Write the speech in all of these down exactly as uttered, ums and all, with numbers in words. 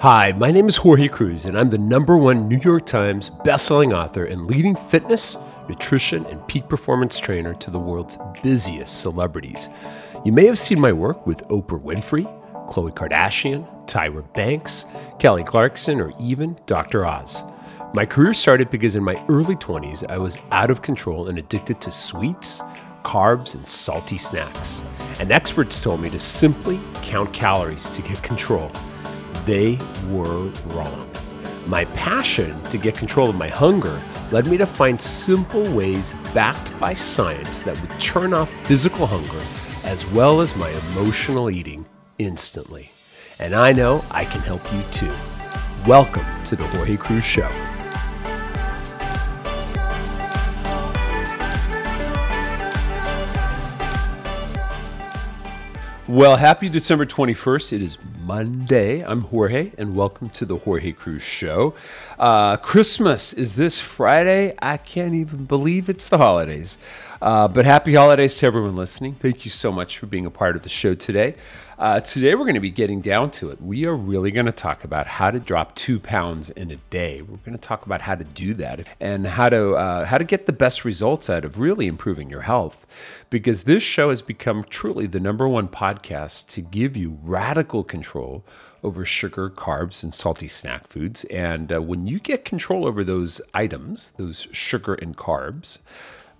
Hi, my name is Jorge Cruise, and I'm the number one New York Times bestselling author and leading fitness, nutrition, and peak performance trainer to the world's busiest celebrities. You may have seen my work with Oprah Winfrey, Khloe Kardashian, Tyra Banks, Kelly Clarkson, or even Doctor Oz. My career started because in my early twenties, I was out of control and addicted to sweets, carbs, and salty snacks. And experts told me to simply count calories to get control. They were wrong. My passion to get control of my hunger led me to find simple ways backed by science that would turn off physical hunger as well as my emotional eating instantly. And I know I can help you too. Welcome to The Jorge Cruise Show. Well, happy December twenty-first. It is Monday. I'm Jorge, and welcome to The Jorge Cruise Show. Uh, Christmas is this Friday. I can't even believe it's the holidays. Uh, but happy holidays to everyone listening. Thank you so much for being a part of the show today. Uh, today, we're going to be getting down to it. We are really going to talk about how to drop two pounds in a day. We're going to talk about how to do that and how to uh, how to get the best results out of really improving your health, because this show has become truly the number one podcast to give you radical control over sugar, carbs, and salty snack foods. And uh, when you get control over those items, those sugar and carbs,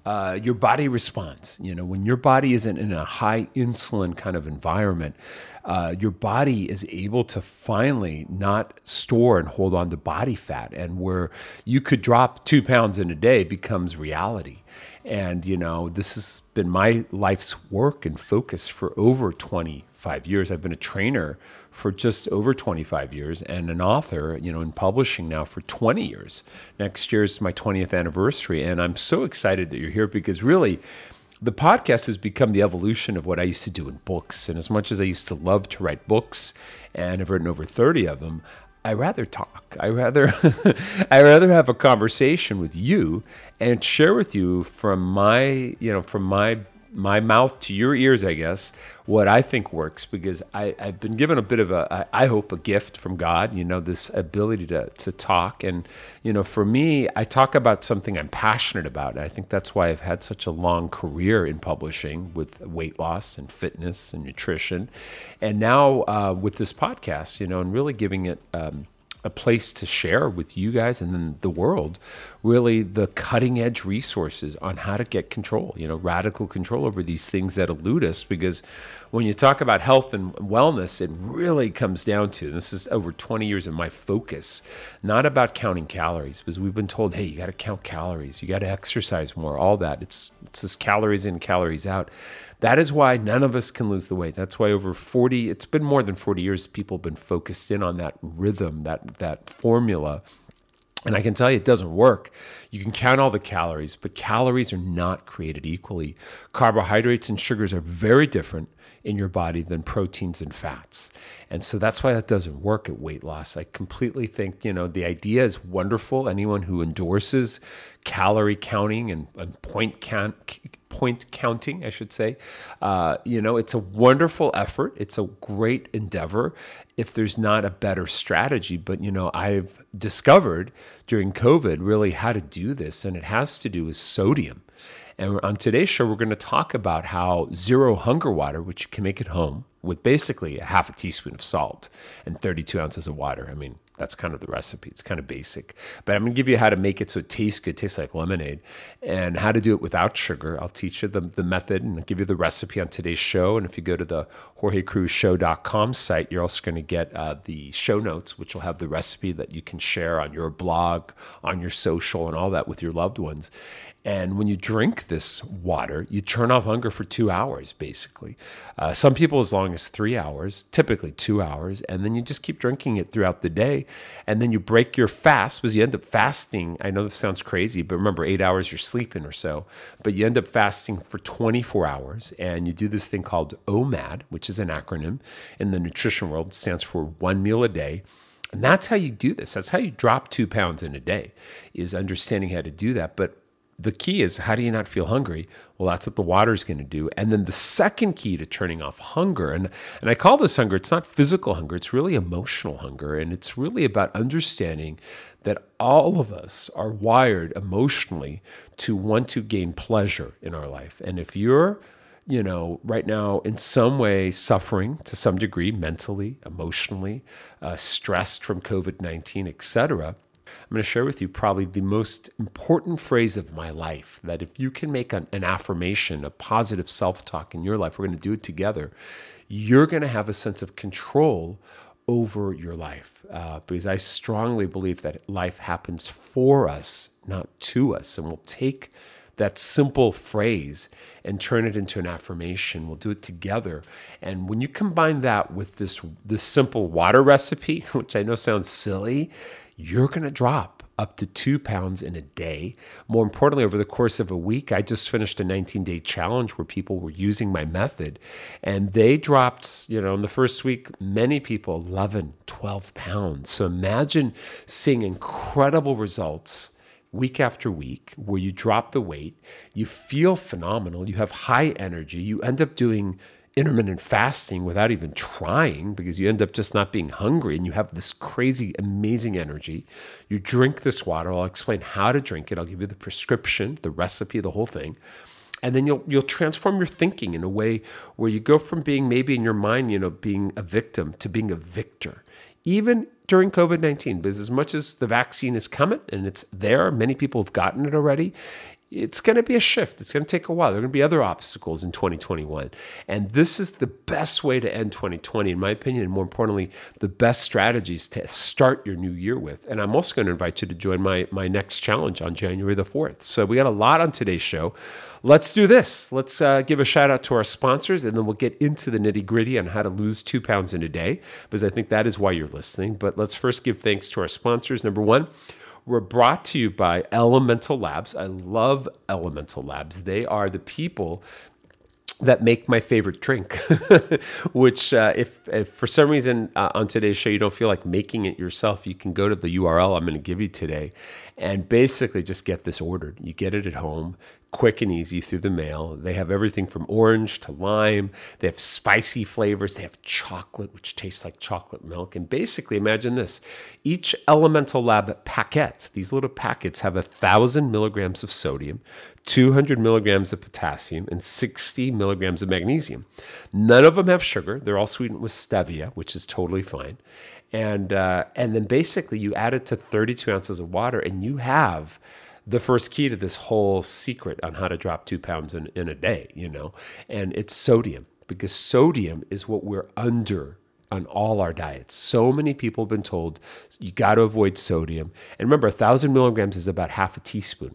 Uh, your body responds. You know, when your body isn't in a high insulin kind of environment, uh, your body is able to finally not store and hold on to body fat. And where you could drop two pounds in a day becomes reality. And, you know, this has been my life's work and focus for over twenty-five years. I've been a trainer for just over twenty-five years and an author, you know, in publishing now for twenty years. Next year is my twentieth anniversary. And I'm so excited that you're here, because really the podcast has become the evolution of what I used to do in books. And as much as I used to love to write books and have written over thirty of them, I rather talk. I rather I rather have a conversation with you and share with you from my, you know, from my my mouth to your ears, I guess, what I think works, because I, I've been given a bit of a, I hope, a gift from God, you know, this ability to to talk. And, you know, for me, I talk about something I'm passionate about. And I think that's why I've had such a long career in publishing with weight loss and fitness and nutrition. And now uh, with this podcast, you know, and really giving it um, a place to share with you guys and then the world, really the cutting edge resources on how to get control, you know, radical control over these things that elude us. Because when you talk about health and wellness, it really comes down to, and this is over twenty years of my focus, not about counting calories, because we've been told, hey, you got to count calories, you got to exercise more, all that. It's, it's this calories in, calories out. That is why none of us can lose the weight. That's why over forty, it's been more than forty years, people have been focused in on that rhythm, that that formula. And I can tell you it doesn't work. You can count all the calories, but calories are not created equally. Carbohydrates and sugars are very different in your body than proteins and fats. And so that's why that doesn't work at weight loss. I completely think, you know, the idea is wonderful. Anyone who endorses calorie counting and, and point count, point counting, I should say, uh, you know, it's a wonderful effort. It's a great endeavor if there's not a better strategy. But, you know, I've discovered during COVID really how to do this, and it has to do with sodium. And on today's show, we're going to talk about how Zero Hunger Water, which you can make at home with basically a half a teaspoon of salt and thirty-two ounces of water. I mean, that's kind of the recipe. It's kind of basic. But I'm going to give you how to make it so it tastes good, tastes like lemonade, and how to do it without sugar. I'll teach you the, the method and I'll give you the recipe on today's show. And if you go to the Jorge Cruise Show dot com site, you're also going to get uh, the show notes, which will have the recipe that you can share on your blog, on your social, and all that with your loved ones. And when you drink this water, you turn off hunger for two hours, basically. Uh, some people as long as three hours, typically two hours. And then you just keep drinking it throughout the day. And then you break your fast, because you end up fasting. I know this sounds crazy, but remember, eight hours you're sleeping or so. But you end up fasting for twenty-four hours. And you do this thing called O M A D, which is an acronym in the nutrition world. It stands for one meal a day. And that's how you do this. That's how you drop two pounds in a day, is understanding how to do that. But the key is, how do you not feel hungry? Well, that's what the water is going to do. And then the second key to turning off hunger, and, and I call this hunger, it's not physical hunger, it's really emotional hunger. And it's really about understanding that all of us are wired emotionally to want to gain pleasure in our life. And if you're, you know, right now in some way suffering to some degree, mentally, emotionally, uh, stressed from covid nineteen, et cetera, I'm going to share with you probably the most important phrase of my life, that if you can make an, an affirmation, a positive self-talk in your life, we're going to do it together, you're going to have a sense of control over your life. Uh, because I strongly believe that life happens for us, not to us. And we'll take that simple phrase and turn it into an affirmation. We'll do it together. And when you combine that with this, this simple water recipe, which I know sounds silly, you're going to drop up to two pounds in a day. More importantly, over the course of a week, I just finished a nineteen-day challenge where people were using my method, and they dropped, you know, in the first week, many people, eleven, twelve pounds. So imagine seeing incredible results week after week where you drop the weight, you feel phenomenal, you have high energy, you end up doing intermittent fasting without even trying, because you end up just not being hungry, and you have this crazy, amazing energy. You drink this water. I'll explain how to drink it. I'll give you the prescription, the recipe, the whole thing. And then you'll you'll transform your thinking in a way where you go from being maybe in your mind, you know, being a victim to being a victor. Even during covid nineteen, because as much as the vaccine is coming and it's there, many people have gotten it already, it's going to be a shift. It's going to take a while. There are going to be other obstacles in twenty twenty-one. And this is the best way to end twenty twenty, in my opinion, and more importantly, the best strategies to start your new year with. And I'm also going to invite you to join my, my next challenge on January the fourth. So we got a lot on today's show. Let's do this. Let's uh, give a shout out to our sponsors, and then we'll get into the nitty gritty on how to lose two pounds in a day, because I think that is why you're listening. But let's first give thanks to our sponsors. Number one, we're brought to you by Elemental Labs. I love Elemental Labs. They are the people that make my favorite drink, which uh, if, if for some reason uh, on today's show you don't feel like making it yourself, you can go to the U R L I'm going to give you today and basically just get this ordered. You get it at home, quick and easy through the mail. They have everything from orange to lime. They have spicy flavors. They have chocolate, which tastes like chocolate milk. And basically, imagine this. Each Elemental Lab paquette, these little packets, have one thousand milligrams of sodium, two hundred milligrams of potassium, and sixty milligrams of magnesium. None of them have sugar. They're all sweetened with stevia, which is totally fine. And uh, and then basically you add it to thirty-two ounces of water, and you have the first key to this whole secret on how to drop two pounds in, in a day, you know, and it's sodium, because sodium is what we're under on all our diets. So many people have been told you got to avoid sodium. And remember, a thousand milligrams is about half a teaspoon.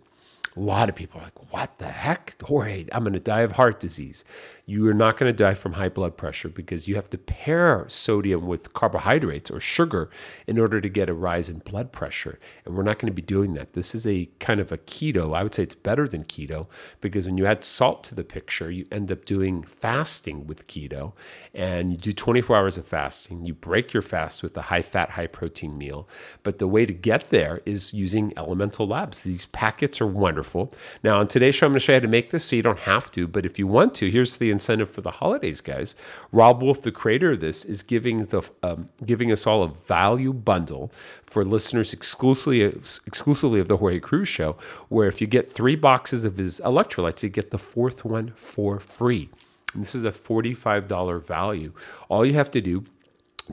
A lot of people are like, what the heck? Jorge, I'm going to die of heart disease. You are not going to die from high blood pressure, because you have to pair sodium with carbohydrates or sugar in order to get a rise in blood pressure. And we're not going to be doing that. This is a kind of a keto. I would say it's better than keto, because when you add salt to the picture, you end up doing fasting with keto. And you do twenty-four hours of fasting. You break your fast with a high-fat, high-protein meal. But the way to get there is using Elemental Labs. These packets are wonderful. Now, on today's show, I'm going to show you how to make this so you don't have to, but if you want to, here's the incentive for the holidays, guys. Rob Wolf, the creator of this, is giving the um, giving us all a value bundle for listeners exclusively, exclusively of The Jorge Cruise Show, where if you get three boxes of his electrolytes, you get the fourth one for free. And this is a forty-five dollars value. All you have to do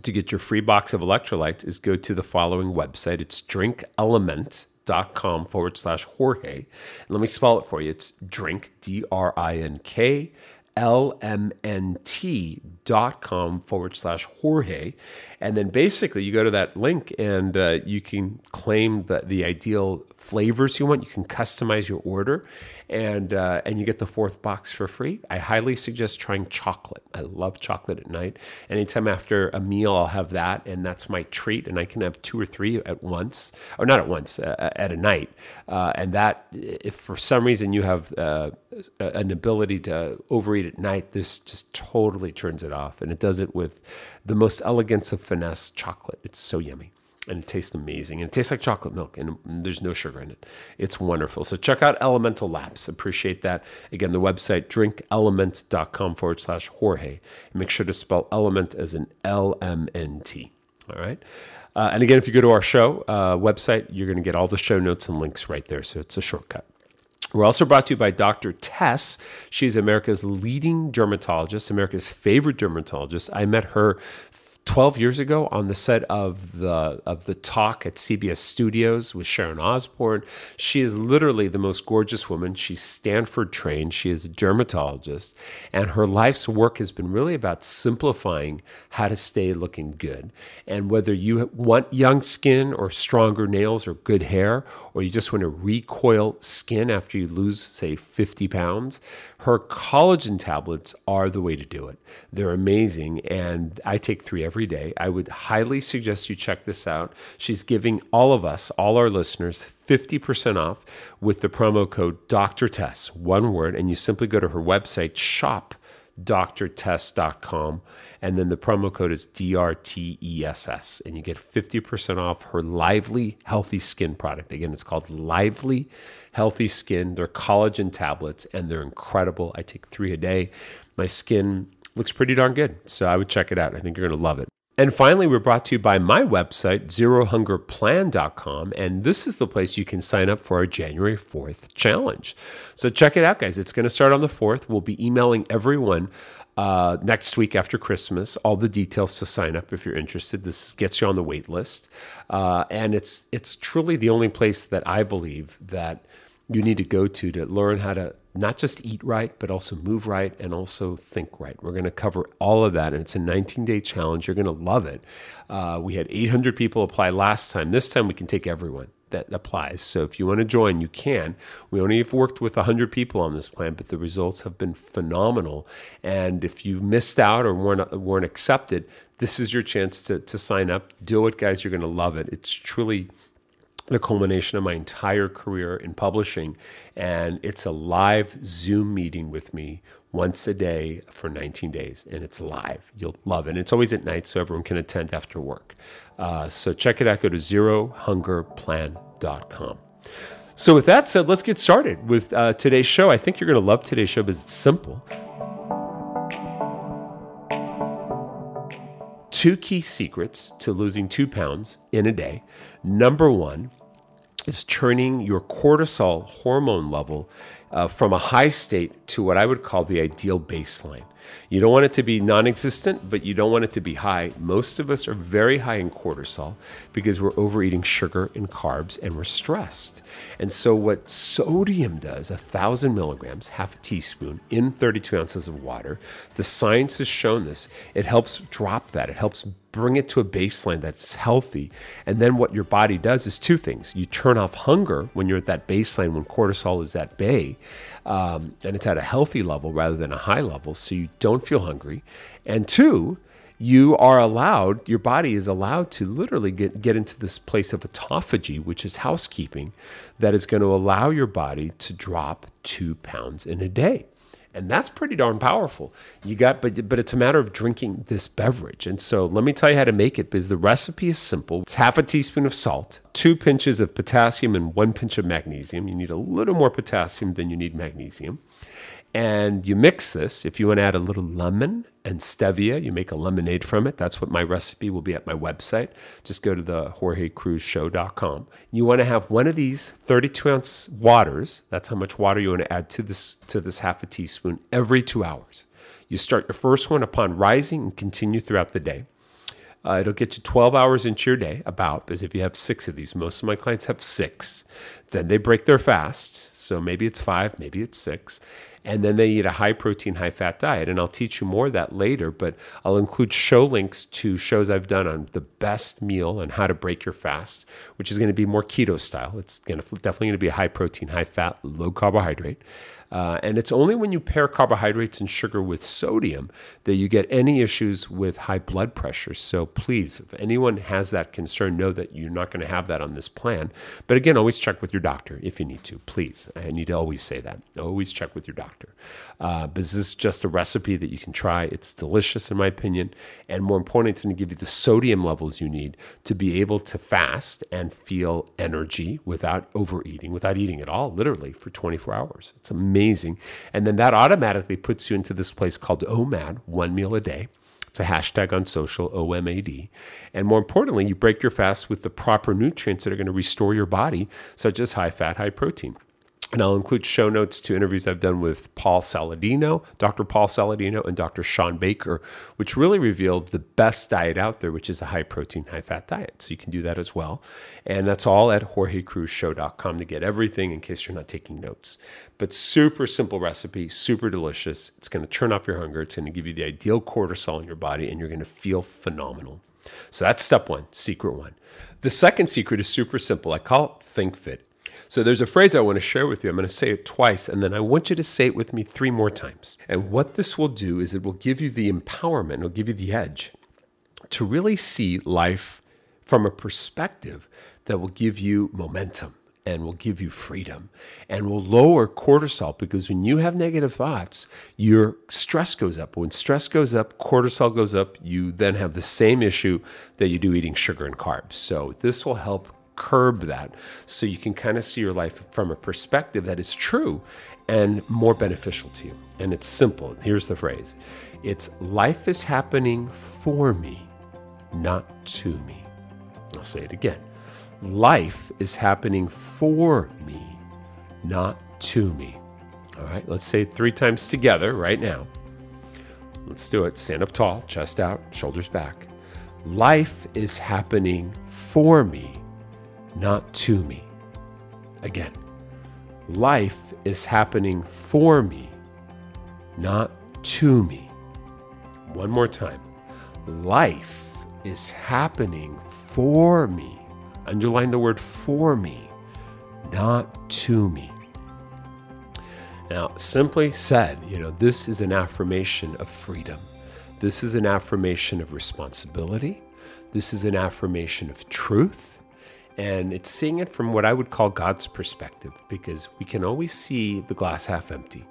to get your free box of electrolytes is go to the following website. It's drink element dot com. Dot com forward slash Jorge. And let me spell it for you. It's drink, D R I N K, L M N T dot com forward slash Jorge. And then basically you go to that link, and uh, you can claim the, the ideal flavors you want. You can customize your order, and uh, and you get the fourth box for free. I highly suggest trying chocolate. I love chocolate at night. Anytime after a meal, I'll have that, and that's my treat. And I can have two or three at once, or not at once, uh, at a night. Uh, and that, if for some reason you have uh, an ability to overeat at night, this just totally turns it off. And it does it with the most elegance of finesse chocolate. It's so yummy. and it tastes amazing. And it tastes like chocolate milk, and there's no sugar in it. It's wonderful. So check out Elemental Labs. Appreciate that. Again, the website, drink element dot com forward slash Jorge. And make sure to spell element as an L M N T. All right. Uh, and again, if you go to our show uh, website, you're going to get all the show notes and links right there. So it's a shortcut. We're also brought to you by Doctor Tess. She's America's leading dermatologist, America's favorite dermatologist. I met her twelve years ago on the set of the of the talk at C B S Studios with Sharon Osbourne. She is literally the most gorgeous woman. She's Stanford trained. She is a dermatologist, and her life's work has been really about simplifying how to stay looking good. And whether you want young skin or stronger nails or good hair, or you just want to recoil skin after you lose, say, fifty pounds, her collagen tablets are the way to do it. They're amazing, and I take three every day. I would highly suggest you check this out. She's giving all of us, all our listeners, fifty percent off with the promo code Doctor Tess, one word, and you simply go to her website, shop dr tess dot com, and then the promo code is D R T E S S, and you get fifty percent off her Lively Healthy Skin product. Again, it's called Lively Healthy Skin. They're collagen tablets, and they're incredible. I take three a day. My skin looks pretty darn good, so I would check it out. I think you're going to love it. And finally, we're brought to you by my website, zero hunger plan dot com, and this is the place you can sign up for our January fourth challenge. So check it out, guys. It's going to start on the fourth. We'll be emailing everyone uh, next week after Christmas all the details to sign up if you're interested. This gets you on the wait list, uh, and it's it's truly the only place that I believe that you need to go to to learn how to not just eat right, but also move right and also think right. We're going to cover all of that, and it's a nineteen-day challenge. You're going to love it. Uh, we had eight hundred people apply last time. This time we can take everyone that applies. So if you want to join, you can. We only have worked with one hundred people on this plan, but the results have been phenomenal. And if you missed out or weren't, weren't accepted, this is your chance to, to sign up. Do it, guys. You're going to love it. It's truly the culmination of my entire career in publishing, and it's a live Zoom meeting with me once a day for nineteen days, and it's live. You'll love it. And it's always at night, so everyone can attend after work. Uh, so check it out. Go to zero hunger plan dot com. So with that said, let's get started with uh, today's show. I think you're going to love today's show because it's simple. Two key secrets to losing two pounds in a day. Number one is turning your cortisol hormone level uh, from a high state to what I would call the ideal baseline. You don't want it to be non-existent, but you don't want it to be high. Most of us are very high in cortisol because we're overeating sugar and carbs and we're stressed. And so what sodium does, a thousand milligrams, half a teaspoon in thirty-two ounces of water, the science has shown this, it helps drop that. It helps bring it to a baseline that's healthy. And then what your body does is two things. You turn off hunger when you're at that baseline, when cortisol is at bay, um, and it's at a healthy level rather than a high level, so you don't feel hungry. And two, you are allowed, your body is allowed to literally get, get into this place of autophagy, which is housekeeping, that is going to allow your body to drop two pounds in a day. And that's pretty darn powerful. You got, but but it's a matter of drinking this beverage. And so let me tell you how to make it, because the recipe is simple. It's half a teaspoon of salt, two pinches of potassium, and one pinch of magnesium. You need a little more potassium than you need magnesium. And you mix this. If you want to add a little lemon and stevia, you make a lemonade from it. That's what my recipe will be at my website. Just go to the Jorge Cruise Show dot com. You want to have one of these thirty-two ounce waters. That's how much water you want to add to this to this half a teaspoon every two hours. You start your first one upon rising and continue throughout the day. Uh, it'll get you twelve hours into your day, about, because if you have six of these, most of my clients have six. Then they break their fast. So maybe it's five, maybe it's six. And then they eat a high-protein, high-fat diet. And I'll teach you more of that later, but I'll include show links to shows I've done on the best meal and how to break your fast, which is going to be more keto style. It's going to, definitely going to be a high-protein, high-fat, low-carbohydrate. Uh, and it's only when you pair carbohydrates and sugar with sodium that you get any issues with high blood pressure. So please, if anyone has that concern, know that you're not going to have that on this plan. But again, always check with your doctor if you need to, please. I need to always say that. Always check with your doctor. Uh, but this is just a recipe that you can try. It's delicious in my opinion. And more importantly, it's going to give you the sodium levels you need to be able to fast and feel energy without overeating, without eating at all, literally for twenty-four hours. It's amazing. And then that automatically puts you into this place called O M A D, one meal a day. It's a hashtag on social, O M A D. And more importantly, you break your fast with the proper nutrients that are going to restore your body, such as high fat, high protein. And I'll include show notes to interviews I've done with Paul Saladino, Doctor Paul Saladino, and Doctor Sean Baker, which really revealed the best diet out there, which is a high-protein, high-fat diet. So you can do that as well. And that's all at Jorge Cruise Show dot com to get everything in case you're not taking notes. But super simple recipe, super delicious. It's going to turn off your hunger. It's going to give you the ideal cortisol in your body, and you're going to feel phenomenal. So that's step one, secret one. The second secret is super simple. I call it Think Fit. So there's a phrase I want to share with you. I'm going to say it twice, and then I want you to say it with me three more times. And what this will do is it will give you the empowerment, it'll give you the edge to really see life from a perspective that will give you momentum and will give you freedom and will lower cortisol, because when you have negative thoughts, your stress goes up. When stress goes up, cortisol goes up. You then have the same issue that you do eating sugar and carbs. So this will help curb that, so you can kind of see your life from a perspective that is true and more beneficial to you. And it's simple. Here's the phrase. It's life is happening for me, not to me. I'll say it again. Life is happening for me, not to me. All right, let's say it three times together right now. Let's do it. Stand up tall, chest out, shoulders back. Life is happening for me, not to me. Again, life is happening for me, not to me. One more time. Life is happening for me. Underline the word for me, not to me. Now, simply said, you know, this is an affirmation of freedom. This is an affirmation of responsibility. This is an affirmation of truth. And it's seeing it from what I would call God's perspective, because we can always see the glass half empty.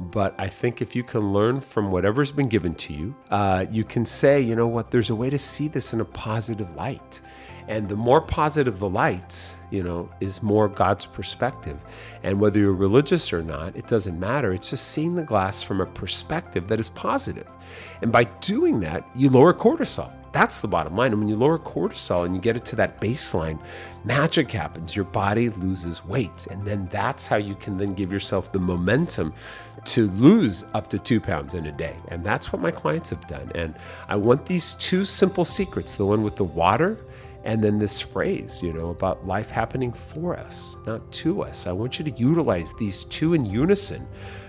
But I think if you can learn from whatever's been given to you, uh, you can say, you know what, there's a way to see this in a positive light. And the more positive the light, you know, is more God's perspective. And whether you're religious or not, it doesn't matter. It's just seeing the glass from a perspective that is positive. And by doing that, you lower cortisol. That's the bottom line. And when you lower cortisol and you get it to that baseline, magic happens. Your body loses weight. And then that's how you can then give yourself the momentum to lose up to two pounds in a day. And that's what my clients have done. And I want these two simple secrets, the one with the water and then this phrase, you know, about life happening for us, not to us. I want you to utilize these two in unison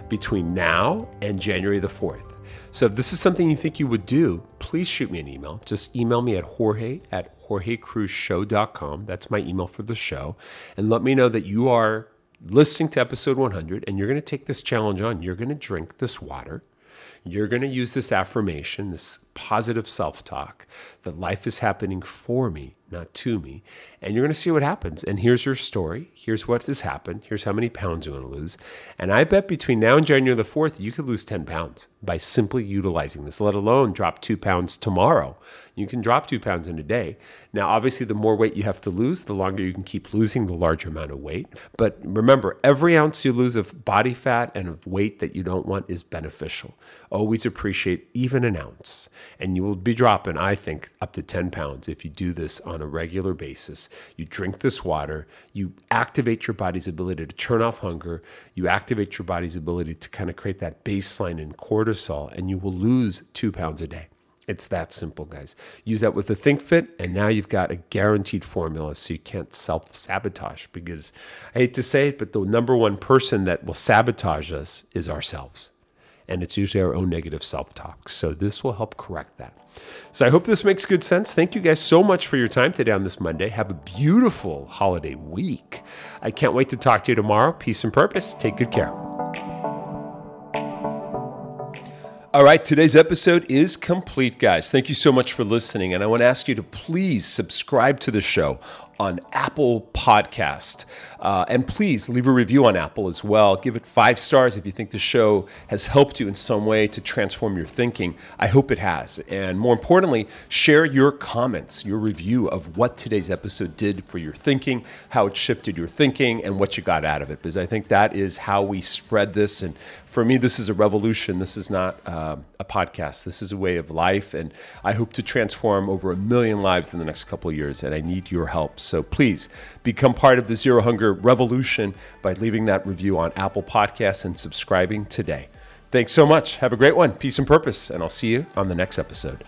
between now and January the fourth. So if this is something you think you would do, please shoot me an email. Just email me at Jorge at Jorge Cruise Show dot com. That's my email for the show. And let me know that you are listening to episode one hundred and you're going to take this challenge on. You're going to drink this water. You're going to use this affirmation, this positive self-talk, that life is happening for me, not to me. And you're going to see what happens. And here's your story. Here's what has happened. Here's how many pounds you're going to lose. And I bet between now and January the fourth, you could lose ten pounds by simply utilizing this, let alone drop two pounds tomorrow. You can drop two pounds in a day. Now, obviously, the more weight you have to lose, the longer you can keep losing the larger amount of weight. But remember, every ounce you lose of body fat and of weight that you don't want is beneficial. Always appreciate even an ounce. And you will be dropping, I think, up to ten pounds if you do this on a regular basis. You drink this water, you activate your body's ability to turn off hunger, you activate your body's ability to kind of create that baseline in cortisol, and you will lose two pounds a day. It's that simple, guys. Use that with the Think Fit, and now you've got a guaranteed formula, so you can't self-sabotage, because I hate to say it, but the number one person that will sabotage us is ourselves. And it's usually our own negative self-talk. So this will help correct that. So I hope this makes good sense. Thank you guys so much for your time today on this Monday. Have a beautiful holiday week. I can't wait to talk to you tomorrow. Peace and purpose. Take good care. All right, today's episode is complete, guys. Thank you so much for listening. And I want to ask you to please subscribe to the show on Apple Podcast. Uh, and please leave a review on Apple as well. Give it five stars if you think the show has helped you in some way to transform your thinking. I hope it has. And more importantly, share your comments, your review of what today's episode did for your thinking, how it shifted your thinking, and what you got out of it. Because I think that is how we spread this. And for me, this is a revolution. This is not uh, a podcast. This is a way of life. And I hope to transform over a million lives in the next couple of years. And I need your help. So please become part of the Zero Hunger revolution by leaving that review on Apple Podcasts and subscribing today. Thanks so much. Have a great one. Peace and purpose. And I'll see you on the next episode.